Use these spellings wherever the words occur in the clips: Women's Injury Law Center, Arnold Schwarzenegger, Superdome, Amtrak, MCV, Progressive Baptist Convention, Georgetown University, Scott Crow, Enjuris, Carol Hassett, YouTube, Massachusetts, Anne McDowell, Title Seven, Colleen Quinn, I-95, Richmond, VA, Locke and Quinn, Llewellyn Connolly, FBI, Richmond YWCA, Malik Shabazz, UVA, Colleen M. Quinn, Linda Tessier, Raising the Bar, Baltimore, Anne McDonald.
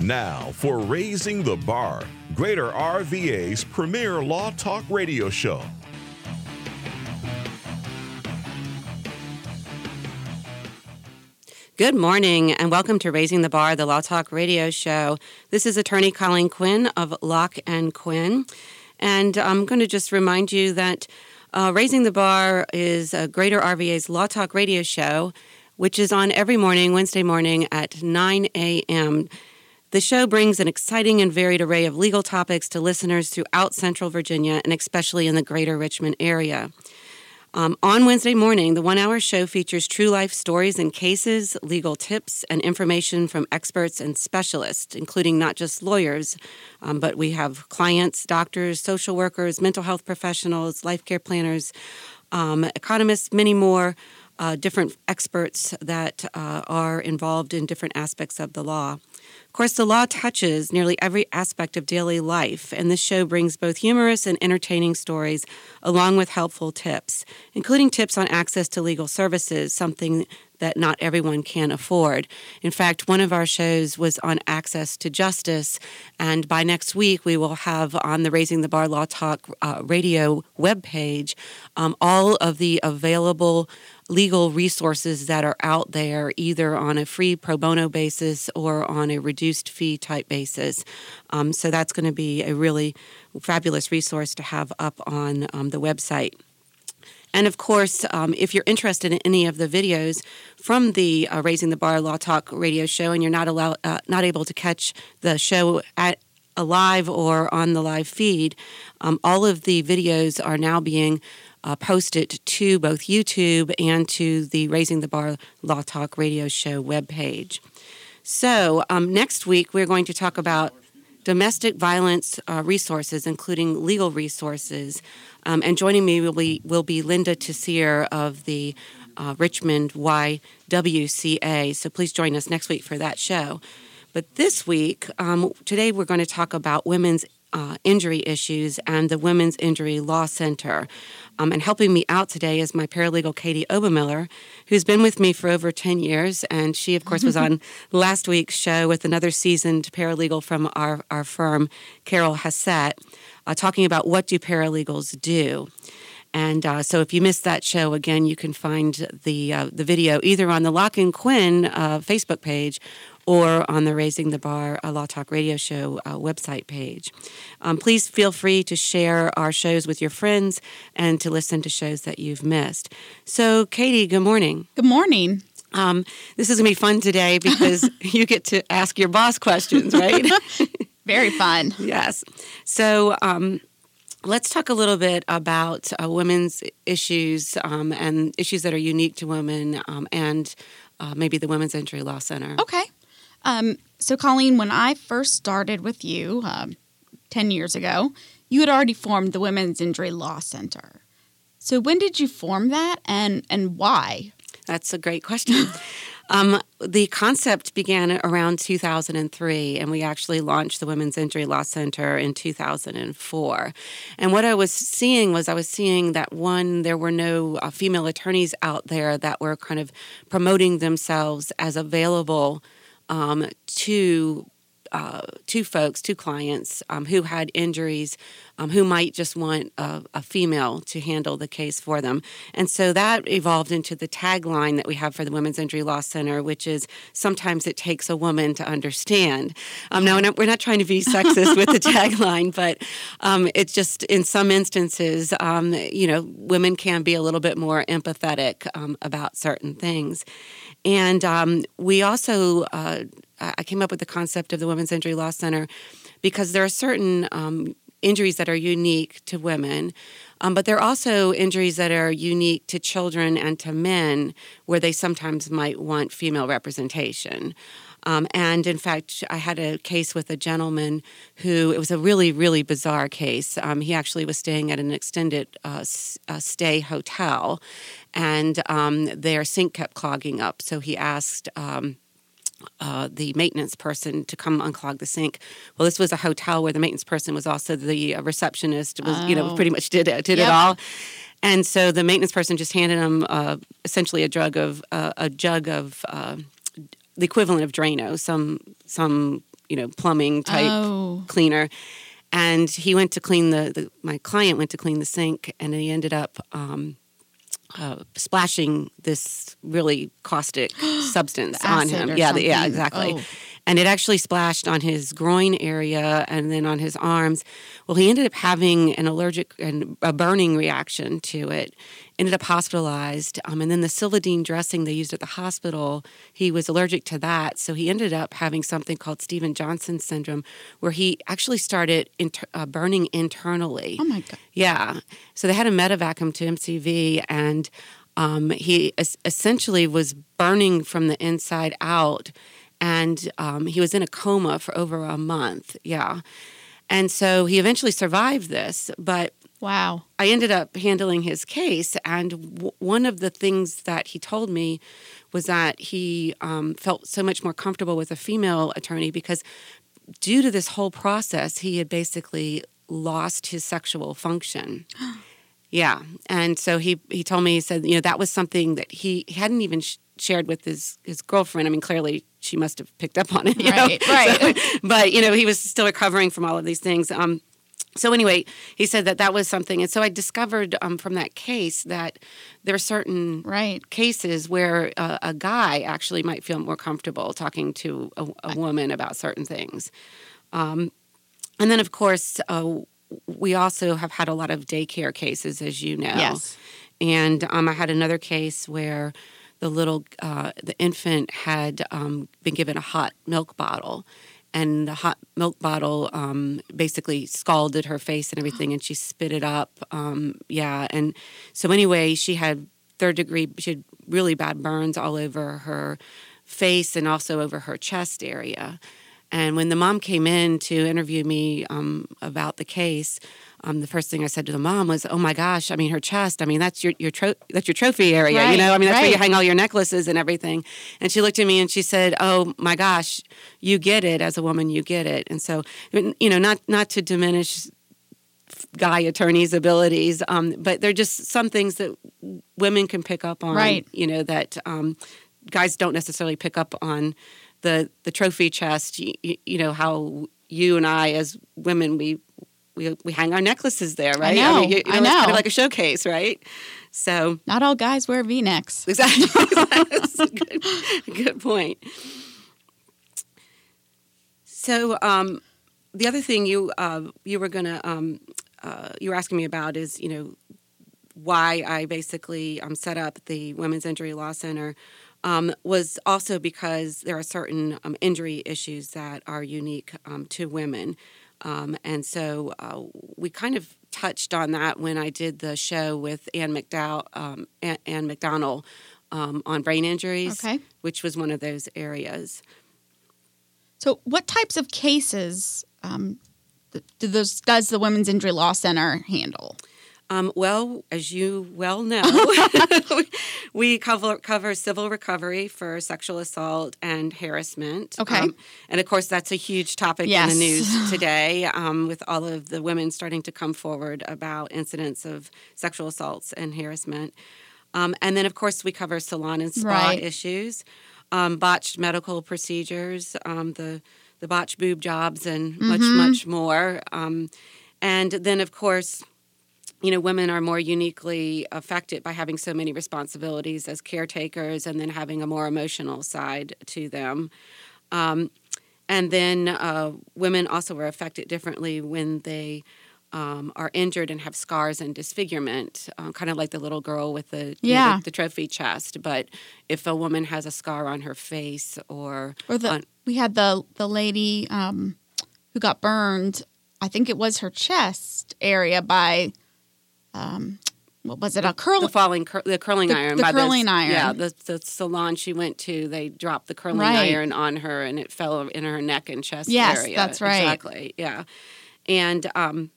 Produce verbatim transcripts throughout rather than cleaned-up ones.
Now for Raising the Bar, Greater R V A's premier law talk radio show. Good morning, and welcome to Raising the Bar, the Law Talk radio show. This is attorney Colleen Quinn of Locke and Quinn, and I'm going to just remind you that uh, Raising the Bar is a Greater R V A's Law Talk radio show, which is on every morning, Wednesday morning at nine a.m., The show brings an exciting and varied array of legal topics to listeners throughout Central Virginia and especially in the greater Richmond area. Um, on Wednesday morning, the one-hour show features true-life stories and cases, legal tips, and information from experts and specialists, including not just lawyers, um, but we have clients, doctors, social workers, mental health professionals, life care planners, um, economists, many more, uh, different experts that uh, are involved in different aspects of the law. Of course, the law touches nearly every aspect of daily life, and this show brings both humorous and entertaining stories along with helpful tips, including tips on access to legal services, something that not everyone can afford. In fact, one of our shows was on access to justice, and by next week we will have on the Raising the Bar Law Talk uh, radio webpage um, all of the available legal resources that are out there, either on a free pro bono basis or on a reduced fee type basis. Um, so that's going to be a really fabulous resource to have up on um, the website. And of course, um, if you're interested in any of the videos from the uh, Raising the Bar Law Talk radio show and you're not allow, uh, not able to catch the show at live or on the live feed, um, all of the videos are now being Uh, post it to both YouTube and to the Raising the Bar Law Talk radio show webpage. So um, next week, we're going to talk about domestic violence uh, resources, including legal resources. Um, and joining me will be, will be Linda Tessier of the uh, Richmond Y W C A. So please join us next week for that show. But this week, um, today we're going to talk about women's Uh, injury issues and the Women's Injury Law Center. Um, and helping me out today is my paralegal, Katie Obermiller, who's been with me for over ten years. And she, of course, was on last week's show with another seasoned paralegal from our, our firm, Carol Hassett, uh, talking about what do paralegals do. And uh, so if you missed that show, again, you can find the uh, the video either on the Locke and Quinn uh, Facebook page or on the Raising the Bar uh, Law Talk radio show uh, website page. Um, please feel free to share our shows with your friends and to listen to shows that you've missed. So, Katie, good morning. Good morning. Um, this is going to be fun today because you get to ask your boss questions, right? Very fun. Yes. So um, let's talk a little bit about uh, women's issues um, and issues that are unique to women um, and uh, maybe the Women's Injury Law Center. Okay. Um, so, Colleen, when I first started with you um, ten years ago, you had already formed the Women's Injury Law Center. So when did you form that and, and why? That's a great question. um, the concept began around two thousand three, and we actually launched the Women's Injury Law Center in two thousand four. And what I was seeing was I was seeing that, one, there were no uh, female attorneys out there that were kind of promoting themselves as available Um, to uh, to folks, to clients um, who had injuries, um, who might just want a, a female to handle the case for them. And so that evolved into the tagline that we have for the Women's Injury Law Center, which is, sometimes it takes a woman to understand. Um, now, we're not, we're not trying to be sexist with the tagline, but um, it's just, in some instances, um, you know, women can be a little bit more empathetic um, about certain things. And um, we also, uh, I came up with the concept of the Women's Injury Law Center because there are certain um, injuries that are unique to women, um, but there are also injuries that are unique to children and to men where they sometimes might want female representation. Um, and, in fact, I had a case with a gentleman who, it was a really, really bizarre case. Um, he actually was staying at an extended uh, s- uh, stay hotel, and um, their sink kept clogging up. So he asked um, uh, the maintenance person to come unclog the sink. Well, this was a hotel where the maintenance person was also the receptionist, was, oh. you know, pretty much did, did yep. it all. And so the maintenance person just handed him uh, essentially a jug of uh, a jug of uh, the equivalent of Drano, some some you know plumbing type oh. cleaner. And he went to clean the, the my client went to clean the sink, and he ended up um, uh, splashing this really caustic substance on him. Yeah, the, yeah, exactly. Oh. And it actually splashed on his groin area and then on his arms. Well, he ended up having an allergic and a burning reaction to it, ended up hospitalized. Um, and then the Silvadene dressing they used at the hospital, he was allergic to that. So he ended up having something called Stevens Johnson syndrome, where he actually started inter- uh, burning internally. Oh, my God. Yeah. So they had him medevac him to M C V, and um, he es- essentially was burning from the inside out. And um, he was in a coma for over a month, yeah. And so he eventually survived this, but wow. I ended up handling his case, and w- one of the things that he told me was that he um, felt so much more comfortable with a female attorney because due to this whole process, he had basically lost his sexual function. Yeah, and so he, he told me, he said, you know, that was something that he hadn't even sh- shared with his, his girlfriend. I mean, clearly she must have picked up on it. You right, know? right. So, but, you know, he was still recovering from all of these things. Um, so anyway, he said that that was something. And so I discovered um, from that case that there are certain right. cases where uh, a guy actually might feel more comfortable talking to a, a woman about certain things. Um, and then, of course, uh, we also have had a lot of daycare cases, as you know. Yes. And um, I had another case where the little uh, the infant had um, been given a hot milk bottle, and the hot milk bottle um, basically scalded her face and everything, and she spit it up. Um, yeah, and so anyway, she had third degree. She had really bad burns all over her face and also over her chest area. And when the mom came in to interview me um, about the case, um, the first thing I said to the mom was, "Oh my gosh! I mean, her chest. I mean, that's your your tro- that's your trophy area. Right, you know, I mean, that's right. where you hang all your necklaces and everything." And she looked at me and she said, "Oh my gosh, you get it as a woman. You get it." And so, you know, not not to diminish guy attorneys' abilities, um, but they're just some things that women can pick up on. Right. You know, that um, guys don't necessarily pick up on. The, the trophy chest, you, you know, how you and I as women, we we, we hang our necklaces there, right? I know, I, mean, you, you know, I know. It's kind of like a showcase, right? So not all guys wear V-necks. Exactly. That's a good, good point. So um, the other thing you uh, you were going to, um, uh, you were asking me about is, you know, why I basically um, set up the Women's Injury Law Center. Um, was also because there are certain um, injury issues that are unique um, to women. Um, and so uh, we kind of touched on that when I did the show with Anne McDowell, um, Anne, Anne McDonald um, on brain injuries, okay. which was one of those areas. So what types of cases um, do those, does the Women's Injury Law Center handle? Um, well, as you well know, we cover, cover civil recovery for sexual assault and harassment. Okay. Um, and, of course, that's a huge topic yes. in the news today um, with all of the women starting to come forward about incidents of sexual assaults and harassment. Um, and then, of course, we cover salon and spa right. issues, um, botched medical procedures, um, the, the botched boob jobs, and mm-hmm. much, much more. Um, and then, of course, you know, women are more uniquely affected by having so many responsibilities as caretakers and then having a more emotional side to them. Um, and then uh, women also are affected differently when they um, are injured and have scars and disfigurement, uh, kind of like the little girl with the, yeah. you know, the, the trophy chest. But if a woman has a scar on her face or... or the, on, we had the, the lady um, who got burned, I think it was her chest area by... Um, what was it? A curl, the falling, cur- the curling the, iron. The by curling the, iron. Yeah, the, the salon she went to, they dropped the curling right. iron on her, and it fell in her neck and chest yes, area. Yes, that's right. Exactly. Yeah, and um,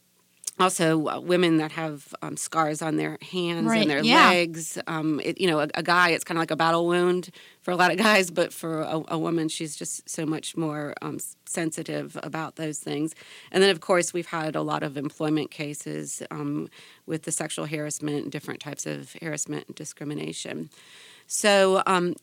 Also, uh, women that have um, scars on their hands right. and their yeah. legs. Um, it, you know, a, a guy, it's kind of like a battle wound for a lot of guys, but for a, a woman, she's just so much more um, sensitive about those things. And then, of course, we've had a lot of employment cases um, with the sexual harassment and different types of harassment and discrimination. So um,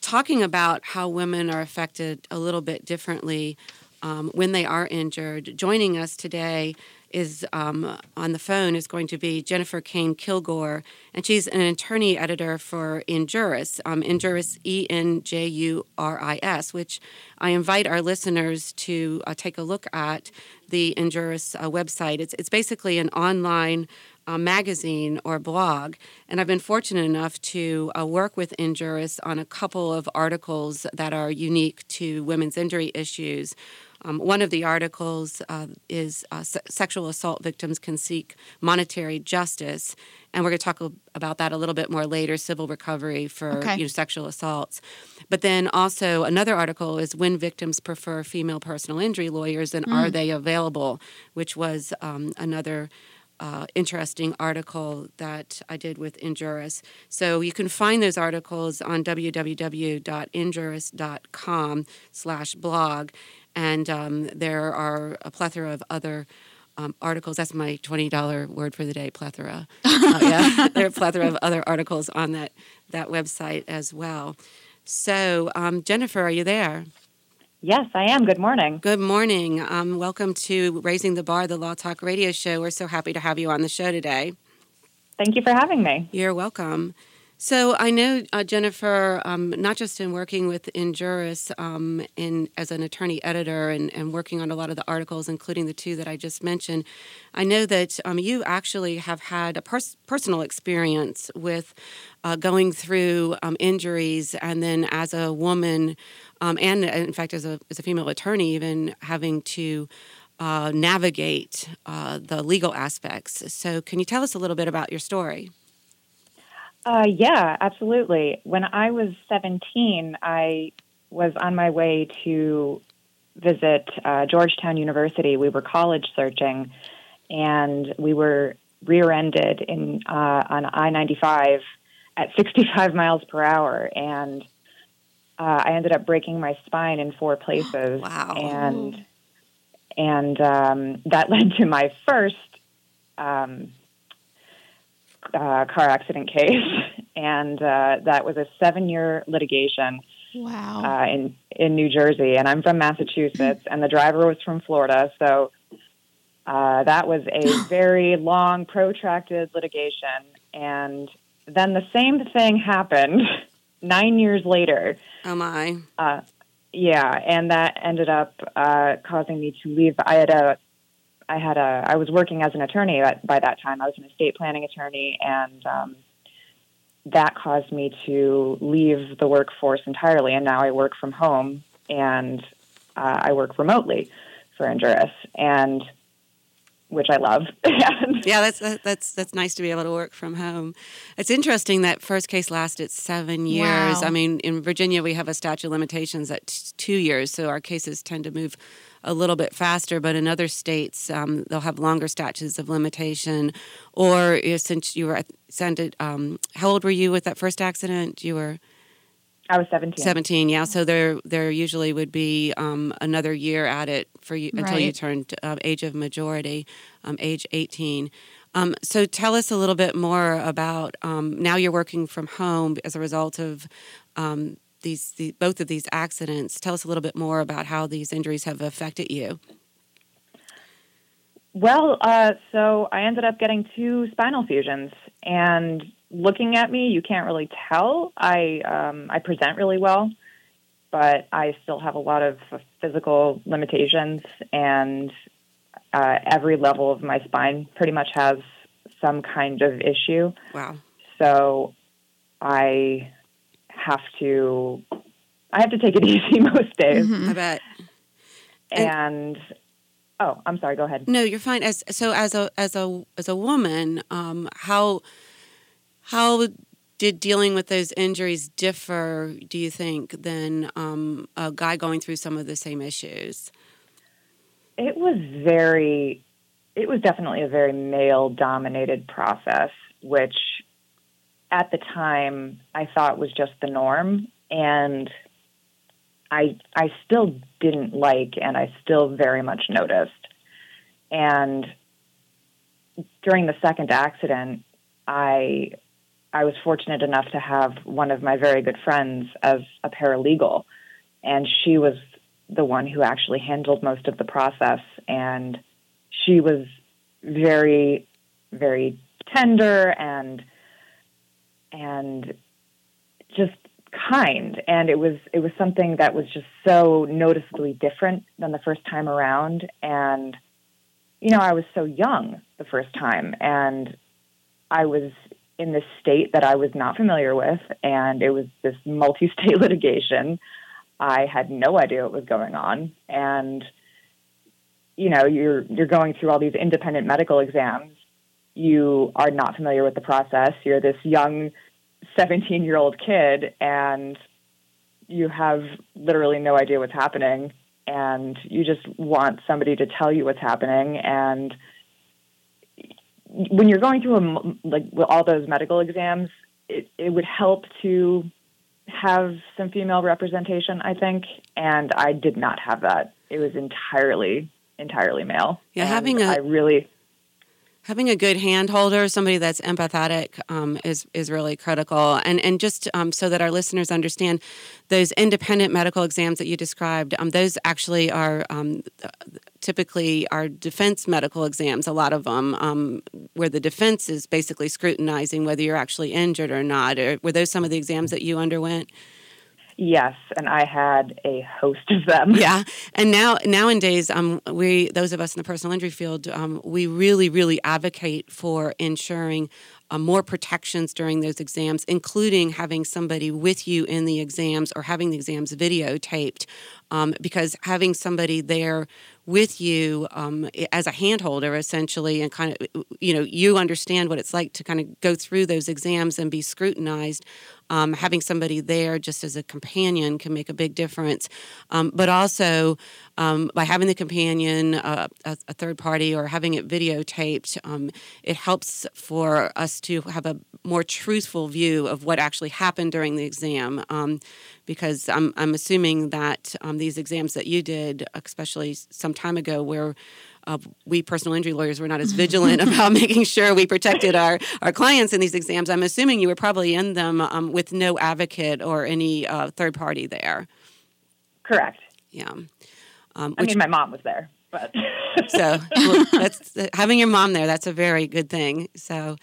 talking about how women are affected a little bit differently um, when they are injured, joining us today is um, on the phone is going to be Jennifer Kain Kilgore, and she's an attorney editor for Enjuris, um, Enjuris, E N J U R I S, which I invite our listeners to uh, take a look at the Enjuris uh, website. It's, it's basically an online uh, magazine or blog, and I've been fortunate enough to uh, work with Enjuris on a couple of articles that are unique to women's injury issues. Um, one of the articles uh, is uh, se- Sexual Assault Victims Can Seek Monetary Justice, and we're going to talk a- about that a little bit more later, civil recovery for okay. you know, sexual assaults. But then also another article is When Victims Prefer Female Personal Injury Lawyers and mm. Are They Available, which was um, another Uh, interesting article that I did with Enjuris. So you can find those articles on w w w dot enjuris dot com slash blog, and um, there are a plethora of other um, articles. That's my twenty dollars word for the day, plethora. uh, yeah, there are a plethora of other articles on that, that website as well. So, um, Jennifer, are you there? Yes, I am. Good morning. Good morning. Um, welcome to Raising the Bar, the Law Talk radio show. We're so happy to have you on the show today. Thank you for having me. You're welcome. So I know, uh, Jennifer, um, not just in working with Enjuris um, in, as an attorney editor and, and working on a lot of the articles, including the two that I just mentioned, I know that um, you actually have had a pers- personal experience with uh, going through um, injuries and then as a woman Um, and, in fact, as a as a female attorney, even having to uh, navigate uh, the legal aspects. So can you tell us a little bit about your story? Uh, yeah, absolutely. When I was seventeen, I was on my way to visit uh, Georgetown University. We were college searching, and we were rear-ended in uh, on I ninety-five at sixty-five miles per hour, and Uh, I ended up breaking my spine in four places, wow. and and um, that led to my first um, uh, car accident case, and uh, that was a seven-year litigation. Wow! Uh, in in New Jersey, and I'm from Massachusetts, and the driver was from Florida, so uh, that was a very long, protracted litigation. And then the same thing happened nine years later. Oh, my. Uh, yeah, and that ended up uh, causing me to leave. I had a, I had a, I was working as an attorney at, by that time. I was an estate planning attorney, and um, that caused me to leave the workforce entirely, and now I work from home, and uh, I work remotely for Enjuris, and which I love. yeah, that's that's that's nice to be able to work from home. It's interesting that first case lasted seven years. Wow. I mean, in Virginia, we have a statute of limitations at t- two years, so our cases tend to move a little bit faster, but in other states, um, they'll have longer statutes of limitation. Or you know, since you were sent, um, how old were you with that first accident? You were... I was seventeen. Seventeen, yeah. So there, there usually would be um, another year at it for you until right. you turned uh, age of majority, um, age eighteen. Um, so tell us a little bit more about um, now you're working from home as a result of um, these the, both of these accidents. Tell us a little bit more about how these injuries have affected you. Well, uh, so I ended up getting two spinal fusions, and looking at me, you can't really tell. I um, I present really well, but I still have a lot of physical limitations, and uh, every level of my spine pretty much has some kind of issue. Wow! So I have to I have to take it easy most days. Mm-hmm. I bet. And. and- Oh, I'm sorry. Go ahead. No, you're fine. As so, as a as a as a woman, um, how how did dealing with those injuries differ, do you think, than um, a guy going through some of the same issues? It was very it was definitely a very male-dominated process, which at the time I thought was just the norm, and I I still didn't like, and I still very much noticed. And during the second accident, I I was fortunate enough to have one of my very good friends as a paralegal, and she was the one who actually handled most of the process, and she was very, very tender and and just kind, and it was it was something that was just so noticeably different than the first time around. And you know, I was so young the first time, and I was in this state that I was not familiar with, and it was this multi-state litigation. I had no idea what was going on, and you know, you're you're going through all these independent medical exams. You are not familiar with the process. You're this young seventeen-year-old kid, and you have literally no idea what's happening, and you just want somebody to tell you what's happening. And when you're going through a, like with all those medical exams, it, it would help to have some female representation, I think, and I did not have that. It was entirely, entirely male. Yeah, and having a... I really... Having a good hand holder, somebody that's empathetic, um, is is really critical. And and just um, so that our listeners understand, those independent medical exams that you described, um, those actually are um, typically are defense medical exams, a lot of them, um, where the defense is basically scrutinizing whether you're actually injured or not. Or, were those some of the exams that you underwent? Yes, and I had a host of them. Yeah, and now nowadays, um, we those of us in the personal injury field, um, we really, really advocate for ensuring uh, more protections during those exams, including having somebody with you in the exams or having the exams videotaped, um, because having somebody there with you um, as a handholder, essentially, and kind of, you know, you understand what it's like to kind of go through those exams and be scrutinized. Um, having somebody there just as a companion can make a big difference. Um, but also, um, by having the companion, uh, a, a third party, or having it videotaped, um, it helps for us to have a more truthful view of what actually happened during the exam. Um, because I'm, I'm assuming that um, these exams that you did, especially some time ago, where Uh, we personal injury lawyers were not as vigilant about making sure we protected our, our clients in these exams. I'm assuming you were probably in them um, with no advocate or any uh, third party there. Correct. Yeah. Um, which, I mean, my mom was there, but so well, that's having your mom there. That's a very good thing. So.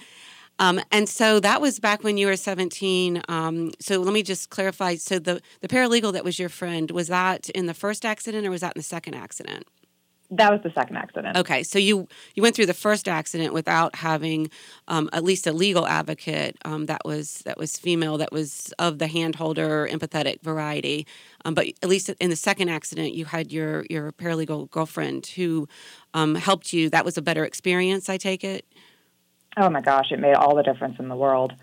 Um, and so that was back when you were seventeen. Um, so let me just clarify. So the, the paralegal that was your friend, was that in the first accident or was that in the second accident? That was the second accident. Okay, so you you went through the first accident without having um, at least a legal advocate um, that was that was female, that was of the handholder, empathetic variety. Um, but at least in the second accident, you had your your paralegal girlfriend who um, helped you. That was a better experience, I take it? Oh my gosh, it made all the difference in the world.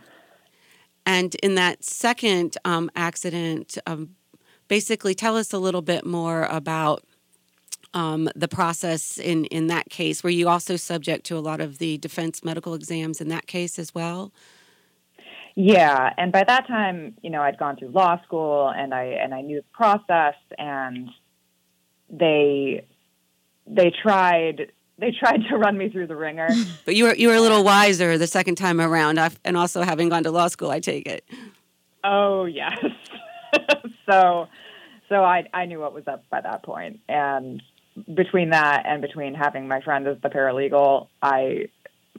And in that second um, accident, um, basically tell us a little bit more about Um, the process in, in that case. Were you also subject to a lot of the defense medical exams in that case as well? Yeah, and by that time, you know, I'd gone through law school and I and I knew the process, and they they tried they tried to run me through the ringer. But you were you were a little wiser the second time around, and also having gone to law school, I take it. Oh yes, so so I I knew what was up by that point, and between that and between having my friend as the paralegal, I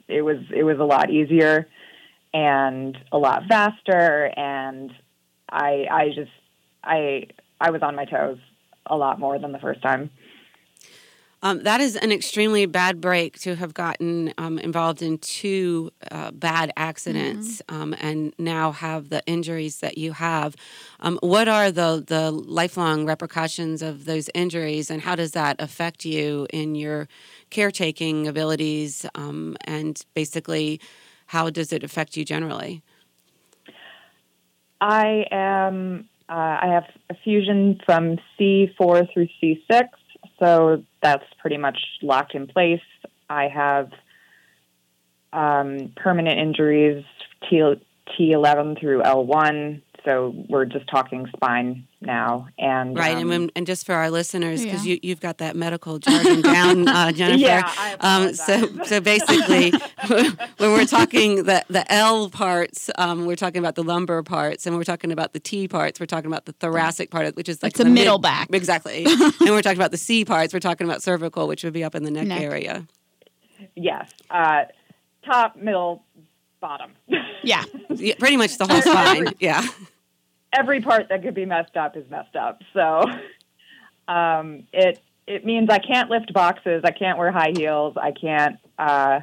it was it was a lot easier and a lot faster, and I I just I I was on my toes a lot more than the first time. Um, that is an extremely bad break to have gotten um, involved in two uh, bad accidents, mm-hmm. um, and now have the injuries that you have. Um, what are the, the lifelong repercussions of those injuries, and how does that affect you in your caretaking abilities, um, and basically how does it affect you generally? I am uh, I have a fusion from C four through C six. So that's pretty much locked in place. I have um, permanent injuries, T eleven through L one. So we're just talking spine now. And right, um, and when, and just for our listeners, because yeah. you, you've got that medical jargon down, uh, Jennifer. Yeah, I um, so so basically, when we're talking the, the L parts, um, we're talking about the lumbar parts, and when we're talking about the T parts, we're talking about the thoracic part, which is like it's the middle mid- back. Exactly. And we're talking about the C parts, we're talking about cervical, which would be up in the neck, neck. area. Yes. Uh, top, middle, bottom. Yeah. yeah. Pretty much the whole spine. Yeah. Every part that could be messed up is messed up. So um, it it means I can't lift boxes. I can't wear high heels. I can't uh,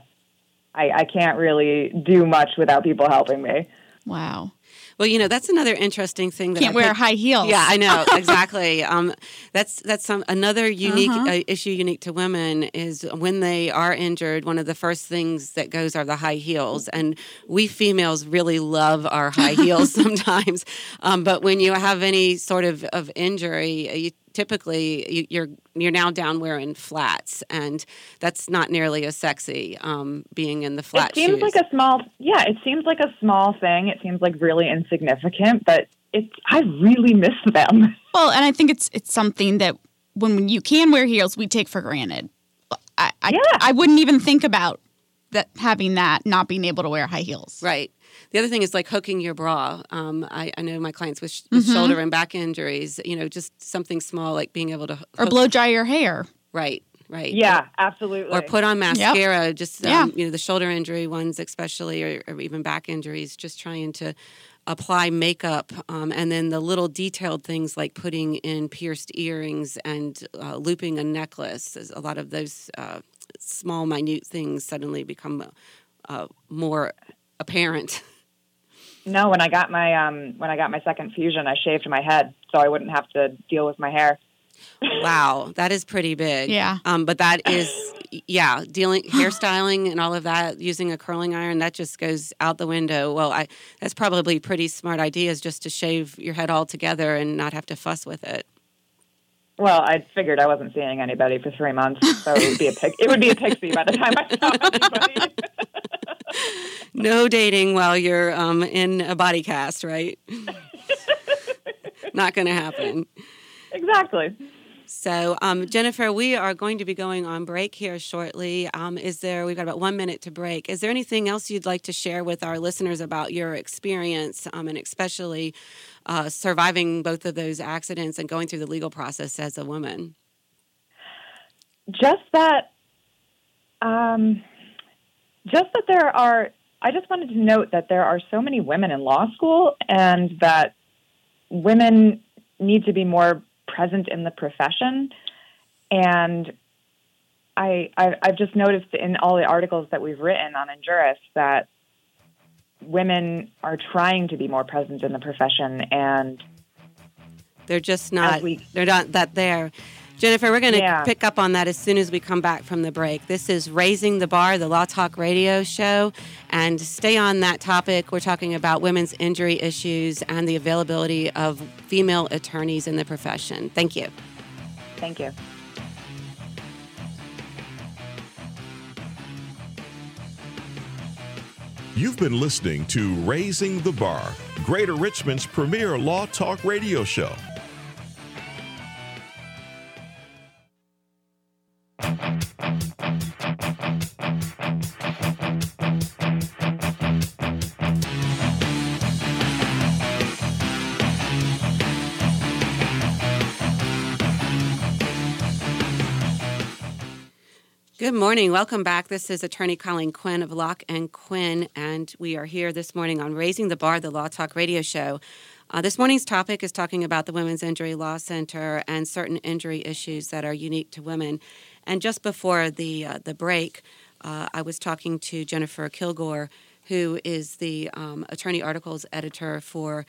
I, I can't really do much without people helping me. Wow. Well, you know, that's another interesting thing. That Can't I wear could, high heels. Yeah, I know. Exactly. um, that's that's some another unique uh-huh. uh, issue unique to women is when they are injured, one of the first things that goes are the high heels. And we females really love our high heels sometimes. Um, but when you have any sort of, of injury, you typically you're you're now down wearing flats, and that's not nearly as sexy. Um, being in the flat, it seems shoes. like a small yeah. It seems like a small thing. It seems like really insignificant, but it I really miss them. Well, and I think it's it's something that when you can wear heels, we take for granted. I I, yeah. I wouldn't even think about that having that not being able to wear high heels. Right. The other thing is like hooking your bra. Um, I, I know my clients with, sh- with mm-hmm. shoulder and back injuries, you know, just something small like being able to hook. Or blow dry your hair. Right, right. Yeah, or, absolutely. Or put on mascara, yep. just, um, yeah. you know, the shoulder injury ones especially, or, or even back injuries, just trying to apply makeup. Um, and then the little detailed things like putting in pierced earrings and uh, looping a necklace. A lot of those uh, small, minute things suddenly become uh, more apparent. No, when I got my um, when I got my second fusion, I shaved my head so I wouldn't have to deal with my hair. Wow, that is pretty big. Yeah, um, but that is yeah, dealing hairstyling and all of that using a curling iron that just goes out the window. Well, I that's probably pretty smart ideas just to shave your head all together and not have to fuss with it. Well, I figured I wasn't seeing anybody for three months, so it would be a pic- it would be a pixie by the time I saw anybody. No dating while you're um, in a body cast, right? Not going to happen. Exactly. So, um, Jennifer, we are going to be going on break here shortly. Um, is there? We've got about one minute to break. Is there anything else you'd like to share with our listeners about your experience, um, and especially uh, surviving both of those accidents and going through the legal process as a woman? Just that... Um... Just that there are, I just wanted to note that there are so many women in law school and that women need to be more present in the profession. And I, I, I've just noticed in all the articles that we've written on Enjuris that women are trying to be more present in the profession and they're just not, we, they're not that there. Jennifer, we're going to yeah. pick up on that as soon as we come back from the break. This is Raising the Bar, the Law Talk radio show. And stay on that topic. We're talking about women's injury issues and the availability of female attorneys in the profession. Thank you. Thank you. You've been listening to Raising the Bar, Greater Richmond's premier Law Talk radio show. Good morning. Welcome back. This is Attorney Colleen Quinn of Locke and Quinn, and we are here this morning on Raising the Bar, the Law Talk radio show. Uh, this morning's topic is talking about the Women's Injury Law Center and certain injury issues that are unique to women. And just before the uh, the break, uh, I was talking to Jennifer Kilgore, who is the um, attorney articles editor for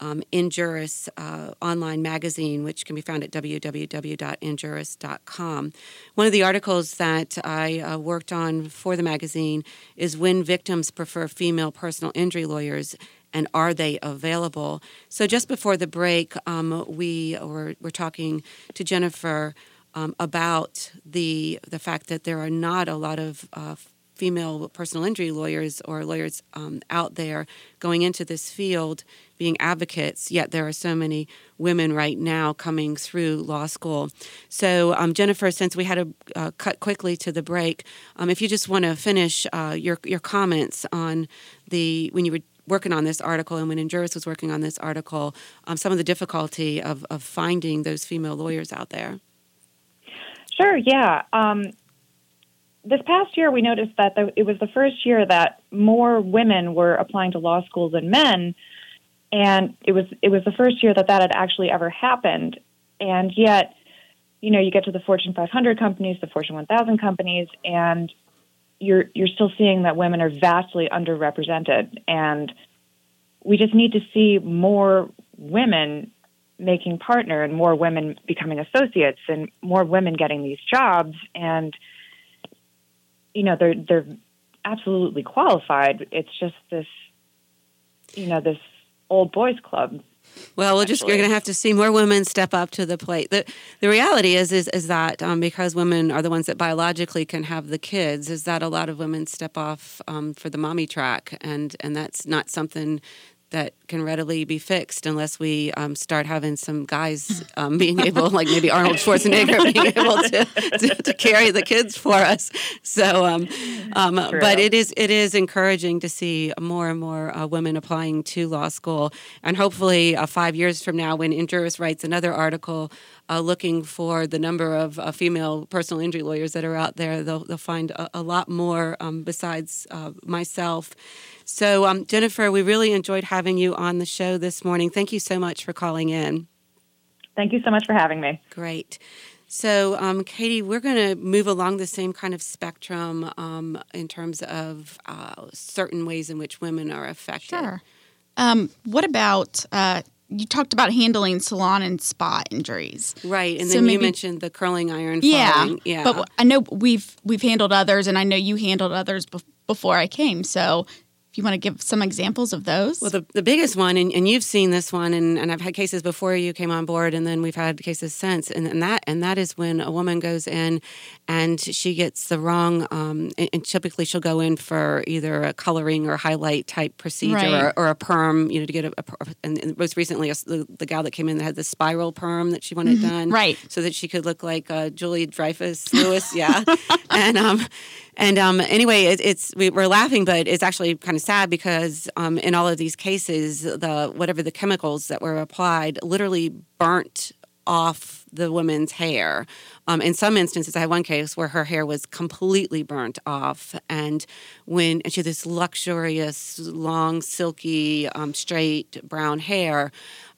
um, Enjuris uh, online magazine, which can be found at w w w dot enjuris dot com. One of the articles that I uh, worked on for the magazine is When Victims Prefer Female Personal Injury Lawyers and Are They Available? So just before the break, um, we were, were talking to Jennifer um, about the the fact that there are not a lot of uh, female personal injury lawyers or lawyers um, out there going into this field being advocates, yet there are so many women right now coming through law school. So, um, Jennifer, since we had to uh, cut quickly to the break, um, if you just want to finish uh, your your comments on the when you were working on this article and when Enjuris was working on this article, um, some of the difficulty of, of finding those female lawyers out there. Sure, yeah. Um, this past year, we noticed that the, it was the first year that more women were applying to law schools than men, and it was it was the first year that that had actually ever happened. And yet, you know, you get to the Fortune five hundred companies, the Fortune one thousand companies, and you're you're still seeing that women are vastly underrepresented, and we just need to see more women making partner and more women becoming associates and more women getting these jobs. And you know, they're they're absolutely qualified. It's just this, you know, this old boys club. Well, we'll just, you're going to have to see more women step up to the plate. The, the reality is is, is that um, because women are the ones that biologically can have the kids, is that a lot of women step off um, for the mommy track, and, and that's not something that can readily be fixed unless we um, start having some guys um, being able, like maybe Arnold Schwarzenegger, being able to, to, to carry the kids for us. So, um, um, but it is it is encouraging to see more and more uh, women applying to law school, and hopefully uh, five years from now, when Enjuris writes another article uh, looking for the number of uh, female personal injury lawyers that are out there, they'll, they'll find a, a lot more um, besides uh, myself. So, um, Jennifer, we really enjoyed having you on the show this morning. Thank you so much for calling in. Thank you so much for having me. Great. So, um, Katie, we're going to move along the same kind of spectrum um, in terms of uh, certain ways in which women are affected. Sure. Um, what about, uh, you talked about handling salon and spa injuries. Right, and so then maybe, you mentioned the curling iron falling. Yeah, yeah, but I know we've we've handled others, and I know you handled others bef- before I came, so... You want to give some examples of those? Well, the, the biggest one, and, and you've seen this one, and, and I've had cases before you came on board, and then we've had cases since, and, and that and that is when a woman goes in and she gets the wrong, um, and, and typically she'll go in for either a coloring or highlight type procedure, right. or, or a perm, you know, to get a, a and most recently a, the, the gal that came in that had the spiral perm that she wanted mm-hmm. done, right, so that she could look like uh, Julie Dreyfus Lewis, yeah, and um. And um, anyway, it, it's we, we're laughing, but it's actually kind of sad because um, in all of these cases, the whatever the chemicals that were applied literally burnt off the woman's hair. Um, in some instances, I had one case where her hair was completely burnt off, and when and she had this luxurious, long, silky, um, straight brown hair.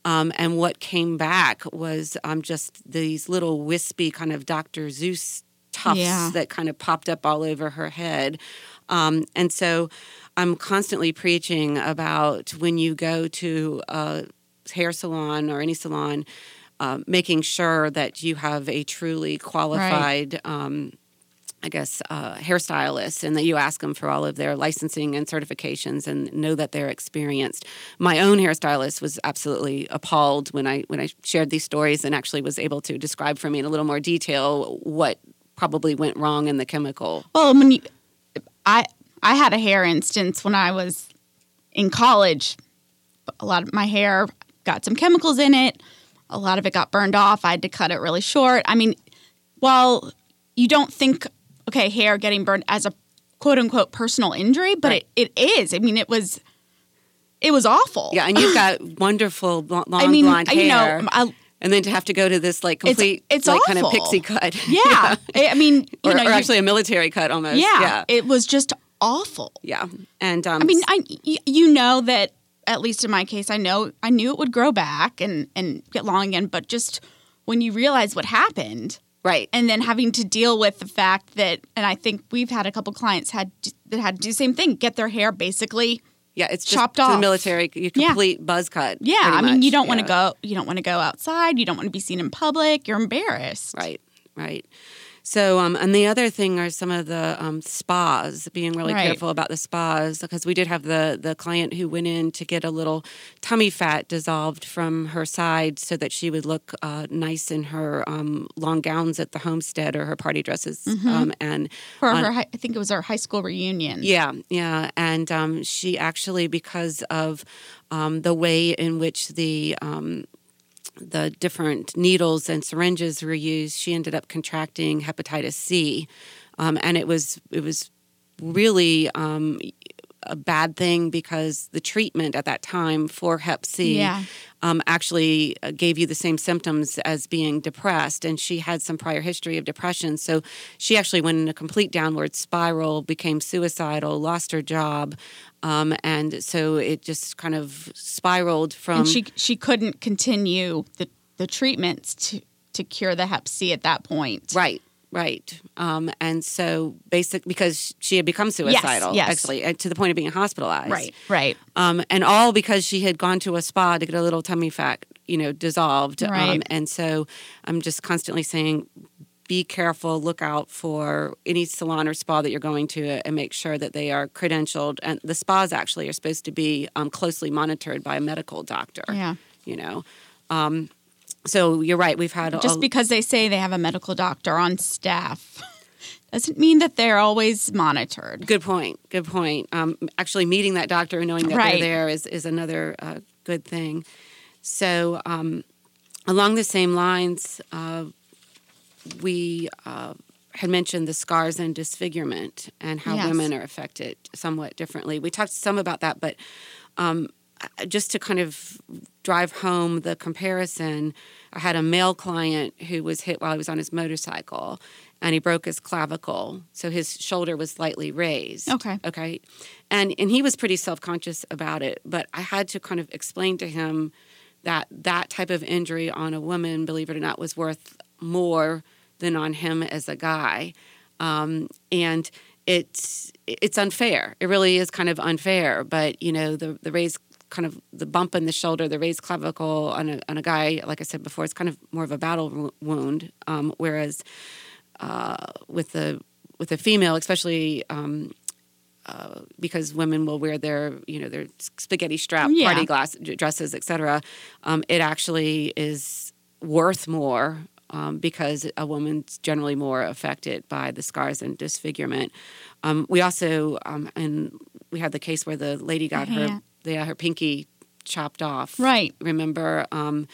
Um, and what came back was um, just these little wispy kind of Doctor Seuss tufts yeah. that kind of popped up all over her head. Um, and so I'm constantly preaching about when you go to a hair salon or any salon, uh, making sure that you have a truly qualified right. um I guess, uh, hairstylists, and that you ask them for all of their licensing and certifications and know that they're experienced. My own hairstylist was absolutely appalled when I when I shared these stories and actually was able to describe for me in a little more detail what probably went wrong in the chemical. Well, when you, I I had a hair instance when I was in college. A lot of my hair got some chemicals in it. A lot of it got burned off. I had to cut it really short. I mean, while you don't think, okay, hair getting burned as a quote-unquote personal injury, but right. it, it is. I mean, it was it was awful. Yeah, and you've got wonderful long I mean, blonde hair. You know, I, and then to have to go to this, like, complete, it's, it's like, awful. Kind of pixie cut. Yeah. yeah. I mean, you or, know. Or actually a military cut almost. Yeah, yeah. It was just awful. Yeah. And, um, I mean, I, you know that, at least in my case, I know I knew it would grow back and, and get long again, but just when you realize what happened. Right. And then having to deal with the fact that, and I think we've had a couple clients had that had to do the same thing, get their hair basically. Yeah, it's chopped just off. The military, you complete yeah. buzz cut. Yeah, I mean, much. you don't yeah. want to go. You don't want to go outside. You don't want to be seen in public. You're embarrassed. Right, right. So, um, and the other thing are some of the um, spas, being really right. careful about the spas, because we did have the the client who went in to get a little tummy fat dissolved from her side so that she would look uh, nice in her um, long gowns at the homestead or her party dresses. Mm-hmm. Um, and For on, her, I think it was our high school reunion. Yeah, yeah. And um, she actually, because of um, the way in which the... Um, the different needles and syringes were used, she ended up contracting hepatitis C. Um, and it was it was really um, a bad thing because the treatment at that time for hep C yeah. um, actually gave you the same symptoms as being depressed. And she had some prior history of depression. So she actually went in a complete downward spiral, became suicidal, lost her job. Um, and so it just kind of spiraled from... And she she couldn't continue the, the treatments to, to cure the hep C at that point. Right, right. Um, and so basic because she had become suicidal, yes, yes. actually, to the point of being hospitalized. Right, right. Um, and all because she had gone to a spa to get a little tummy fat, you know, dissolved. Right. Um, and so I'm just constantly saying... Be careful, look out for any salon or spa that you're going to and make sure that they are credentialed. And the spas actually are supposed to be um, closely monitored by a medical doctor. Yeah. You know? Um, so you're right. We've had... Just a, because they say they have a medical doctor on staff doesn't mean that they're always monitored. Good point. Good point. Um, actually meeting that doctor and knowing that right. they're there is, is another uh, good thing. So um, along the same lines... Uh, We uh, had mentioned the scars and disfigurement and how yes. women are affected somewhat differently. We talked some about that, but um, just to kind of drive home the comparison, I had a male client who was hit while he was on his motorcycle, and he broke his clavicle, so his shoulder was slightly raised. Okay. Okay. And, and he was pretty self-conscious about it, but I had to kind of explain to him that that type of injury on a woman, believe it or not, was worth more than on him as a guy. Um, and it's it's unfair. It really is kind of unfair. But, you know, the, the raised kind of the bump in the shoulder, the raised clavicle on a, on a guy, like I said before, it's kind of more of a battle wound. Um, whereas uh, with the with a female, especially um, uh, because women will wear their, you know, their spaghetti strap yeah. party glass dresses, et cetera, um, it actually is worth more. Um, because a woman's generally more affected by the scars and disfigurement. Um, we also, um, and we had the case where the lady got her, her, yeah, her pinky chopped off. Right. Remember, um,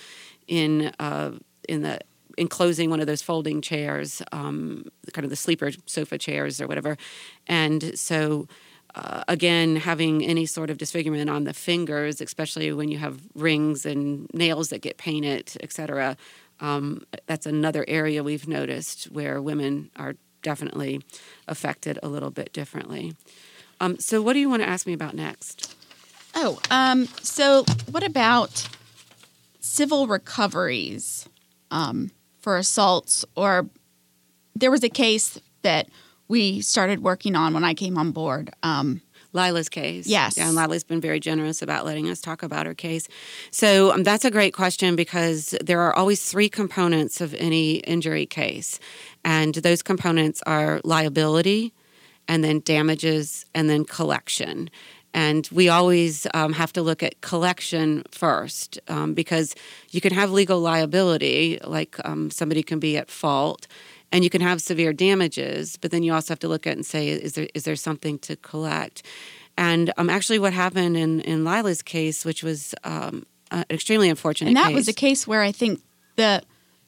in uh, in the enclosing one of those folding chairs, um, kind of the sleeper sofa chairs or whatever, and so. Uh, again, having any sort of disfigurement on the fingers, especially when you have rings and nails that get painted, et cetera, um, that's another area we've noticed where women are definitely affected a little bit differently. Um, so what do you want to ask me about next? Oh, um, so what about civil recoveries um, for assaults? Or there was a case that... we started working on when I came on board. Um, Lila's case. Yes. Yeah, and Lila's been very generous about letting us talk about her case. So um, that's a great question because there are always three components of any injury case. And those components are liability and then damages and then collection. And we always um, have to look at collection first um, because you can have legal liability, like um, somebody can be at fault. And you can have severe damages, but then you also have to look at and say, is there is there something to collect? And um, actually what happened in, in Lila's case, which was um, an extremely unfortunate case. And that case. was a case where I think that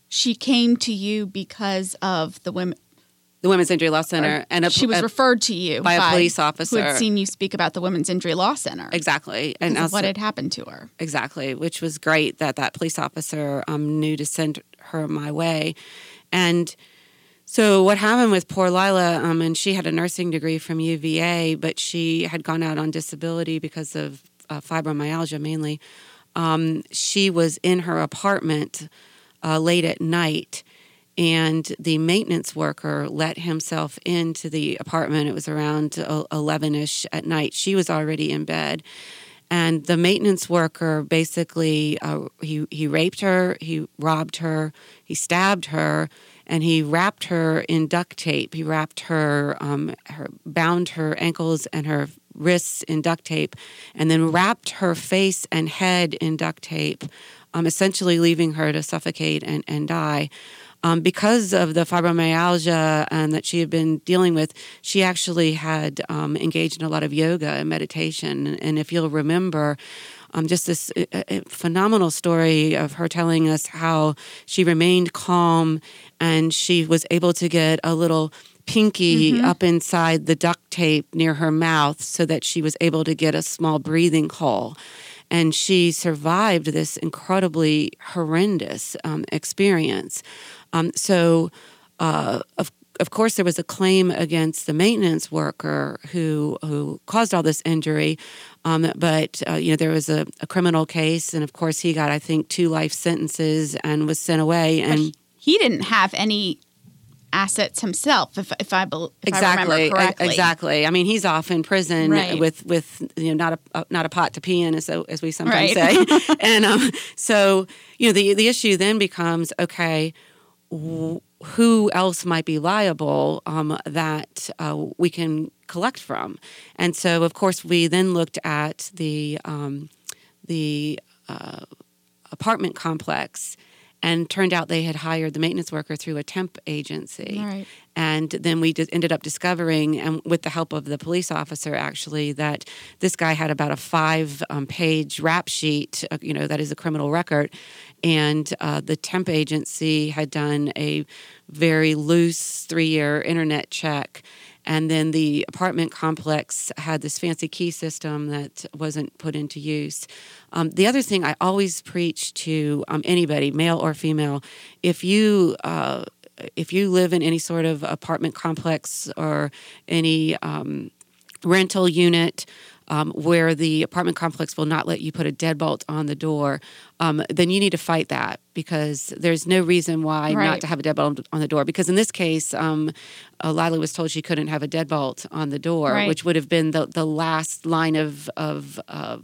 she came to you because of the women... The Women's Injury Law Center. and a, She was a, referred to you by, by a police officer. Who had seen you speak about the Women's Injury Law Center. Exactly. And also, what had happened to her. Exactly, which was great that that police officer um, knew to send her my way. And... So what happened with poor Lila, um, and she had a nursing degree from U V A, but she had gone out on disability because of uh, fibromyalgia mainly. Um, she was in her apartment uh, late at night, and the maintenance worker let himself into the apartment. It was around eleven-ish at night. She was already in bed. And the maintenance worker basically, uh, he, he raped her, he robbed her, he stabbed her, and he wrapped her in duct tape. He wrapped her, um, her, bound her ankles and her wrists in duct tape, and then wrapped her face and head in duct tape, um, essentially leaving her to suffocate and, and die. Um, because of the fibromyalgia and that she had been dealing with, she actually had um, engaged in a lot of yoga and meditation. And, and if you'll remember, um, just this uh, phenomenal story of her telling us how she remained calm and she was able to get a little pinky mm-hmm. up inside the duct tape near her mouth so that she was able to get a small breathing hole. And she survived this incredibly horrendous um, experience. Um, so, uh, of of course, there was a claim against the maintenance worker who who caused all this injury. Um, but uh, you know, there was a, a criminal case, and of course, he got I think two life sentences and was sent away. And but he didn't have any assets himself, if if I believe exactly, I remember correctly. Exactly. I mean, he's off in prison right. with with you know not a not a pot to pee in, as as we sometimes right. say. And um, so you know, the the issue then becomes okay. Who else might be liable um, that uh, we can collect from? And so, of course, we then looked at the um, the uh, apartment complex, and turned out they had hired the maintenance worker through a temp agency. Right. And then we just ended up discovering, and with the help of the police officer, actually, that this guy had about a five-page um, rap sheet, uh, you know, that is a criminal record. And uh, the temp agency had done a very loose three-year internet check. And then the apartment complex had this fancy key system that wasn't put into use. Um, the other thing I always preach to um, anybody, male or female, if you uh, if you live in any sort of apartment complex or any um, rental unit um, where the apartment complex will not let you put a deadbolt on the door, um, then you need to fight that, because there's no reason why right. not to have a deadbolt on the door. Because in this case, um, uh, Lila was told she couldn't have a deadbolt on the door, right. which would have been the, the last line of, of uh,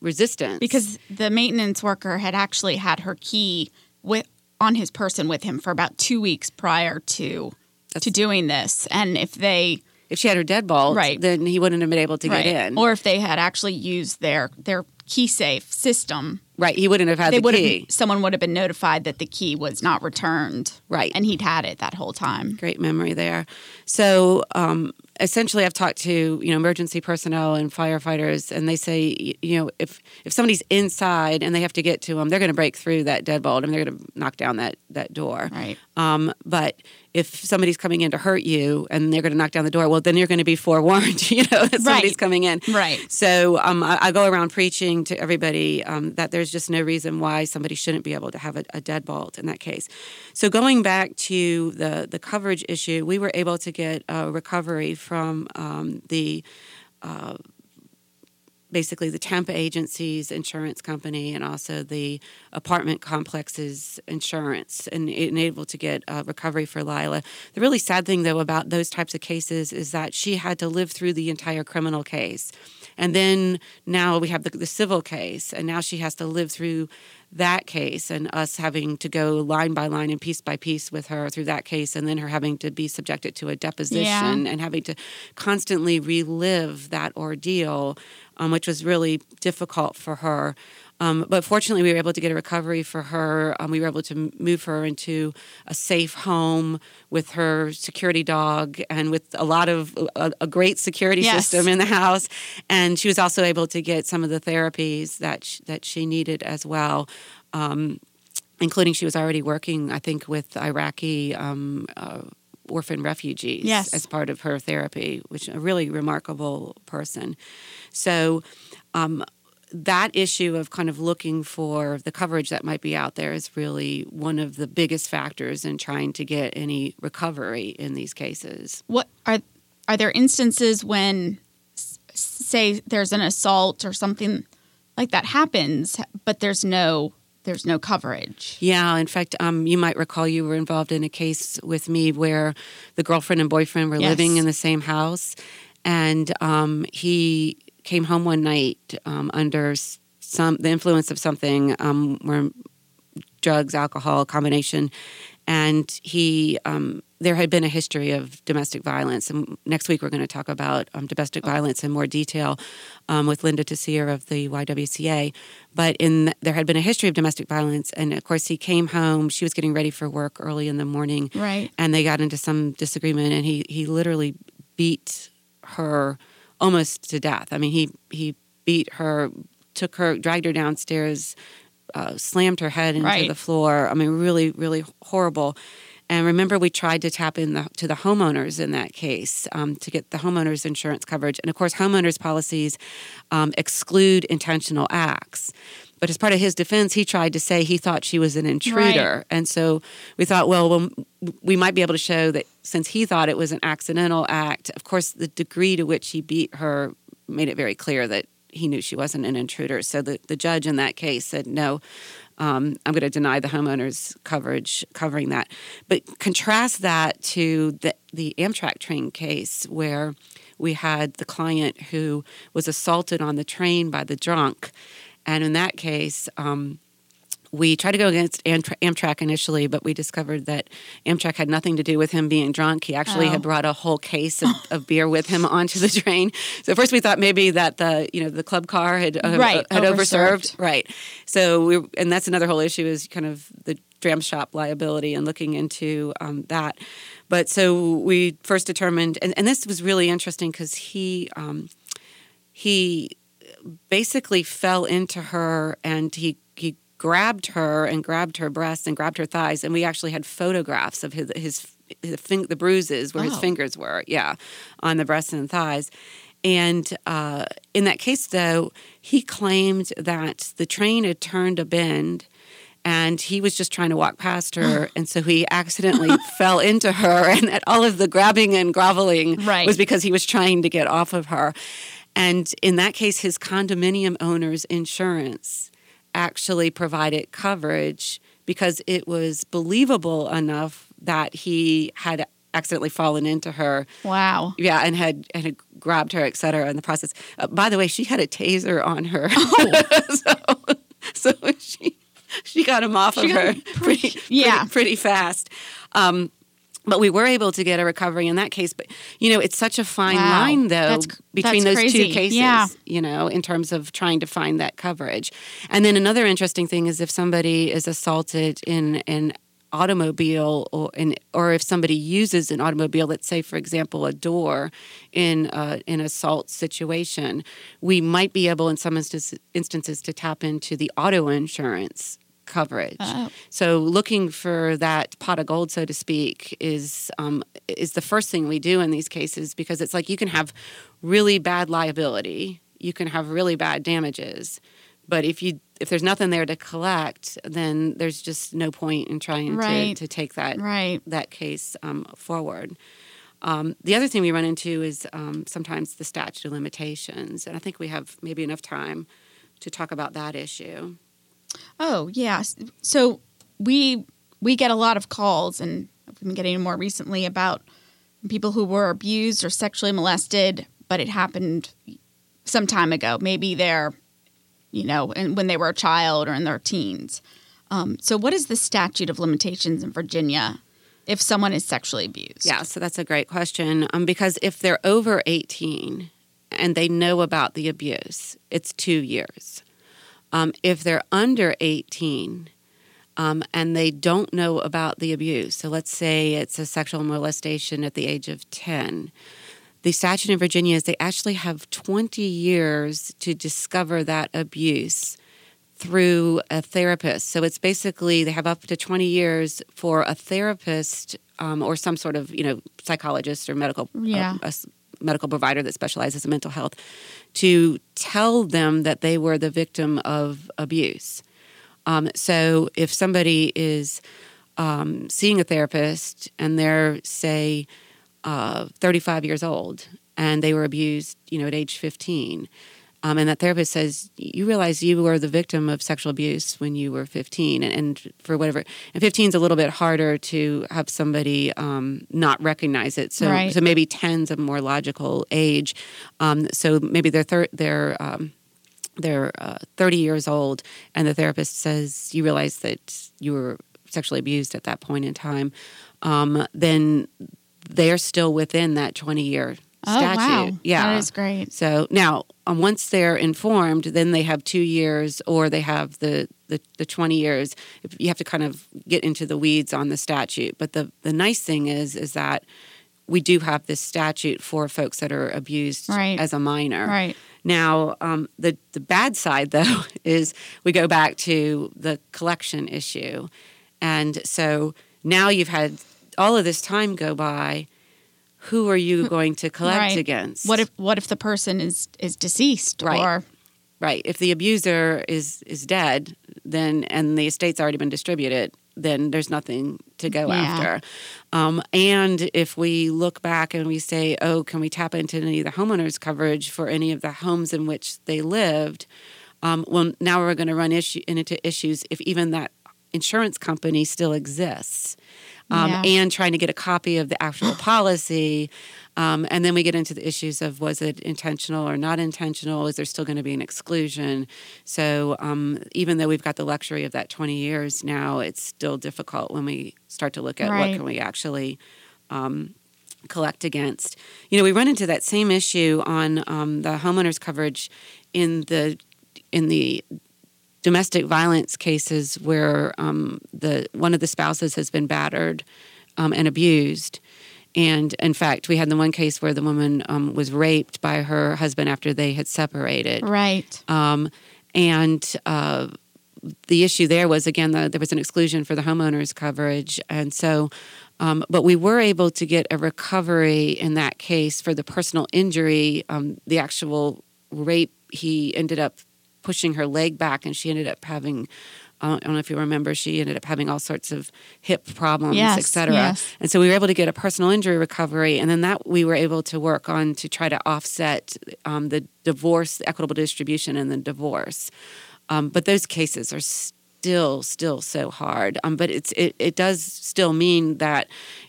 resistance. Because the maintenance worker had actually had her key with, on his person with him for about two weeks prior to That's, to doing this. And if they... If she had her deadbolt, right. then he wouldn't have been able to right. get in. Or if they had actually used their their key safe system... Right, he wouldn't have had they the key. Someone would have been notified that the key was not returned. Right. And he'd had it that whole time. Great memory there. So um, essentially I've talked to, you know, emergency personnel and firefighters, and they say, you know, if, if somebody's inside and they have to get to them, they're going to break through that deadbolt and they're going to knock down that, that door. Right. Um, but if somebody's coming in to hurt you and they're going to knock down the door, well, then you're going to be forewarned, you know, that somebody's right. coming in. Right. So um, I, I go around preaching to everybody um, that there's There's just no reason why somebody shouldn't be able to have a, a deadbolt in that case. So going back to the, the coverage issue, we were able to get a recovery from um, the uh, basically the temp agency's insurance company and also the apartment complex's insurance, and able to get a recovery for Lila. The really sad thing, though, about those types of cases is that she had to live through the entire criminal case. And then now we have the, the civil case, and now she has to live through that case and us having to go line by line and piece by piece with her through that case, and then her having to be subjected to a deposition yeah. and having to constantly relive that ordeal, um, which was really difficult for her. Um, but fortunately, we were able to get a recovery for her. Um, we were able to move her into a safe home with her security dog and with a lot of a, a great security yes. system in the house. And she was also able to get some of the therapies that sh- that she needed as well, um, including she was already working, I think, with Iraqi um, uh, orphan refugees yes. as part of her therapy, which is a really remarkable person. So... Um, That issue of kind of looking for the coverage that might be out there is really one of the biggest factors in trying to get any recovery in these cases. What are are there instances when, say, there's an assault or something like that happens, but there's no there's no coverage? Yeah, in fact, um, you might recall you were involved in a case with me where the girlfriend and boyfriend were yes. living in the same house, and um, he. came home one night um, under some the influence of something, um, where drugs, alcohol, combination, And he, um, there had been a history of domestic violence. And next week we're going to talk about um, domestic okay. violence in more detail um, with Linda Tessier of the Y W C A. But in the, there had been a history of domestic violence. And, of course, he came home. She was getting ready for work early in the morning. Right. And they got into some disagreement, and he, he literally beat her almost to death. I mean, he, he beat her, took her, dragged her downstairs, Uh, slammed her head into right. the floor. I mean, really, really horrible. And remember, we tried to tap in the, to the homeowners in that case um, to get the homeowners insurance coverage. And, of course, homeowners policies um, exclude intentional acts. But as part of his defense, he tried to say he thought she was an intruder. Right. And so we thought, well, well, we might be able to show that since he thought it was an accidental act, of course, the degree to which he beat her made it very clear that he knew she wasn't an intruder. So the, the judge in that case said, no, um, I'm going to deny the homeowner's coverage covering that. But contrast that to the, the Amtrak train case where we had the client who was assaulted on the train by the drunk. And in that case, um, we tried to go against Amtrak initially, but we discovered that Amtrak had nothing to do with him being drunk. He actually oh. had brought a whole case of, of beer with him onto the train. So first we thought maybe that the you know the club car had uh, right. had overserved. overserved. Right. So we and that's another whole issue is kind of the dram shop liability and looking into um, that. But so we first determined, and, and this was really interesting because he um, he basically fell into her and he he. grabbed her and grabbed her breasts and grabbed her thighs, and we actually had photographs of his his, his fin- the bruises where oh. his fingers were, yeah, on the breasts and thighs. And uh, in that case, though, he claimed that the train had turned a bend, and he was just trying to walk past her, and so he accidentally fell into her, and that all of the grabbing and groveling right. was because he was trying to get off of her. And in that case, his condominium owner's insurance actually provided coverage because it was believable enough that he had accidentally fallen into her. Wow. Yeah, and had and had grabbed her, et cetera, in the process. Uh, by the way, she had a taser on her. Oh. so, so she she got him off she of her pretty, pretty, yeah. pretty, pretty fast. Um, but we were able to get a recovery in that case. But, you know, it's such a fine wow. line, though, that's, between that's those crazy. two cases, yeah. you know, in terms of trying to find that coverage. And then another interesting thing is if somebody is assaulted in an automobile or in, or if somebody uses an automobile, let's say, for example, a door in an in assault situation, we might be able in some instance, instances to tap into the auto insurance coverage. Oh. So looking for that pot of gold, so to speak, is um, is the first thing we do in these cases because it's like you can have really bad liability, you can have really bad damages, but if you if there's nothing there to collect, then there's just no point in trying right. to, to take that right. that case um, forward. Um, the other thing we run into is um, sometimes the statute of limitations, and I think we have maybe enough time to talk about that issue. Oh, yeah. So we we get a lot of calls, and we've been getting more recently about people who were abused or sexually molested, but it happened some time ago. Maybe they're, you know, and when they were a child or in their teens. Um, so what is the statute of limitations in Virginia if someone is sexually abused? Yeah, so that's a great question um, because if they're over eighteen and they know about the abuse, it's two years. Um, if they're under eighteen um, and they don't know about the abuse, so let's say it's a sexual molestation at the age of ten, the statute in Virginia is they actually have twenty years to discover that abuse through a therapist. So it's basically they have up to twenty years for a therapist um, or some sort of, you know, psychologist or medical yeah. uh, a, medical provider that specializes in mental health to tell them that they were the victim of abuse. Um, so if somebody is um, seeing a therapist and they're, say, uh, thirty-five years old and they were abused, you know, at age fifteen, um, and that therapist says, you realize you were the victim of sexual abuse when you were fifteen, and, and for whatever, and fifteen is a little bit harder to have somebody um, not recognize it. So, right. so maybe ten's a more logical age. Um, so maybe they're thir- they're um, they're uh, thirty years old, and the therapist says, you realize that you were sexually abused at that point in time, um, then they're still within that twenty-year statute. Oh, wow. Yeah. That is great. So now, um, once they're informed, then they have two years or they have the, the, the twenty years. You have to kind of get into the weeds on the statute. But the, the nice thing is, is that we do have this statute for folks that are abused right. as a minor. Right. Now, um, the, the bad side, though, is we go back to the collection issue. And so now you've had all of this time go by. Who are you going to collect right. against? What if what if the person is, is deceased? Right. Or... Right. If the abuser is, is dead, then and the estate's already been distributed, then there's nothing to go yeah. after. Um, and if we look back and we say, oh, can we tap into any of the homeowners coverage for any of the homes in which they lived? Um, well, now we're going to run issue, into issues if even that insurance company still exists. Um, yeah. And trying to get a copy of the actual policy. Um, and then we get into the issues of was it intentional or not intentional? Is there still going to be an exclusion? So um, even though we've got the luxury of that twenty years now, it's still difficult when we start to look at right. what can we actually um, collect against. You know, we run into that same issue on um, the homeowners coverage in the in the domestic violence cases where um, the one of the spouses has been battered um, and abused. And, in fact, we had the one case where the woman um, was raped by her husband after they had separated. Right. Um, and uh, the issue there was, again, the, there was an exclusion for the homeowner's coverage. And so, um, but we were able to get a recovery in that case for the personal injury, um, the actual rape. He ended up pushing her leg back, and she ended up having, I don't know if you remember, she ended up having all sorts of hip problems, yes, et cetera. Yes. And so we were able to get a personal injury recovery, and then that we were able to work on to try to offset um, the divorce, the equitable distribution and the divorce. Um, but those cases are still, still so hard. Um, but it's it, it does still mean that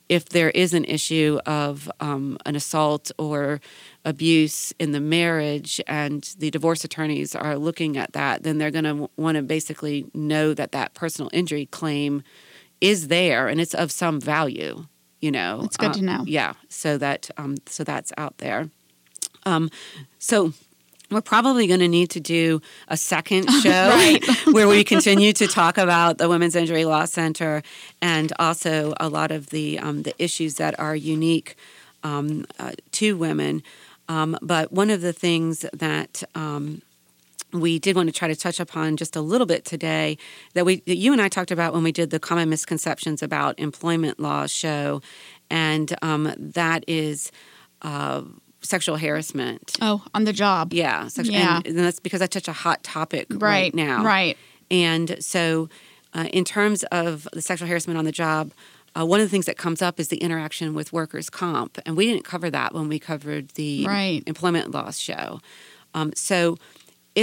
if there is an issue of um, an assault or abuse in the marriage and the divorce attorneys are looking at that, then they're going to w- want to basically know that that personal injury claim is there and it's of some value, you know. It's good um, to know. Yeah, so that um, so that's out there. Um, so we're probably going to need to do a second show right. where we continue to talk about the Women's Injury Law Center and also a lot of the, um, the issues that are unique um, uh, to women. Um, but one of the things that um, we did want to try to touch upon just a little bit today that we that you and I talked about when we did the Common Misconceptions About Employment Law show, and um, that is uh, sexual harassment. Oh, on the job. Yeah. Sexual, yeah. And, and that's because that's such a hot topic right, right now. Right. And so uh, in terms of the sexual harassment on the job, Uh, one of the things that comes up is the interaction with workers' comp, and we didn't cover that when we covered the right. employment law show. Um, so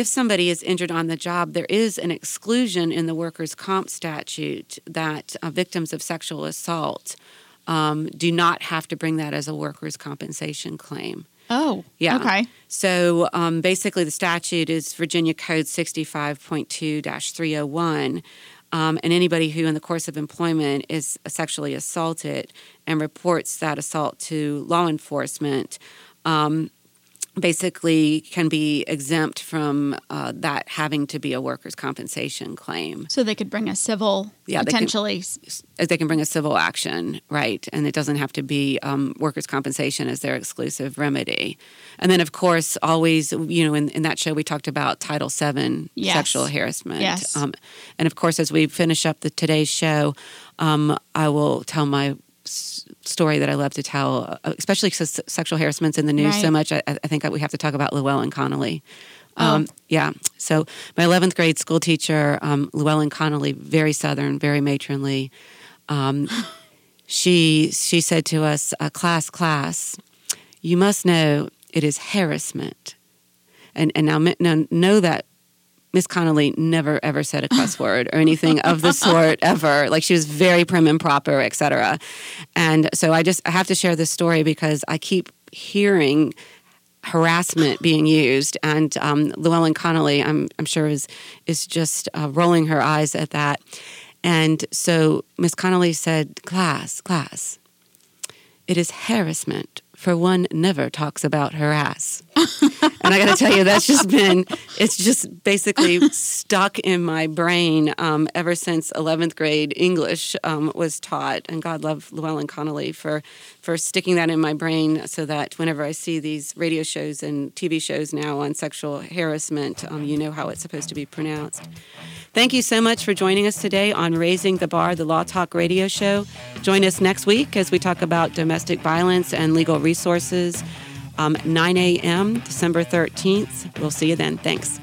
if somebody is injured on the job, there is an exclusion in the workers' comp statute that uh, victims of sexual assault um, do not have to bring that as a workers' compensation claim. Oh, yeah. Okay. So um, basically the statute is Virginia Code sixty-five point two dash three oh one. Um, and anybody who in the course of employment is sexually assaulted and reports that assault to law enforcement um, basically can be exempt from uh, that having to be a workers' compensation claim. So they could bring a civil, yeah, potentially. They can, they can bring a civil action, right, and it doesn't have to be um, workers' compensation as their exclusive remedy. And then, of course, always, you know, in, in that show we talked about Title Seven yes. sexual harassment. Yes. Um, and, of course, as we finish up the today's show, um, I will tell my story that I love to tell, especially because sexual harassment's in the news right. so much. I, I think we have to talk about Llewellyn Connolly. Um, oh. Yeah. So my eleventh grade school teacher, um, Llewellyn Connolly, very Southern, very matronly. Um, she she said to us, uh, class, class, you must know it is harassment. And and now, now know that Miss Connolly never, ever said a cuss word or anything of the sort ever. Like, she was very prim and proper, et cetera. And so I just I have to share this story because I keep hearing harassment being used. And um, Llewellyn Connolly, I'm, I'm sure, is, is just uh, rolling her eyes at that. And so Miz Connolly said, class, class, it is harassment, for one never talks about harass. And I got to tell you, that's just been, it's just basically stuck in my brain um, ever since eleventh grade English um, was taught. And God love Llewellyn Connolly for, for sticking that in my brain so that whenever I see these radio shows and T V shows now on sexual harassment, um, you know how it's supposed to be pronounced. Thank you so much for joining us today on Raising the Bar, the Law Talk radio show. Join us next week as we talk about domestic violence and legal resources. Um, nine a.m., December thirteenth. We'll see you then. Thanks.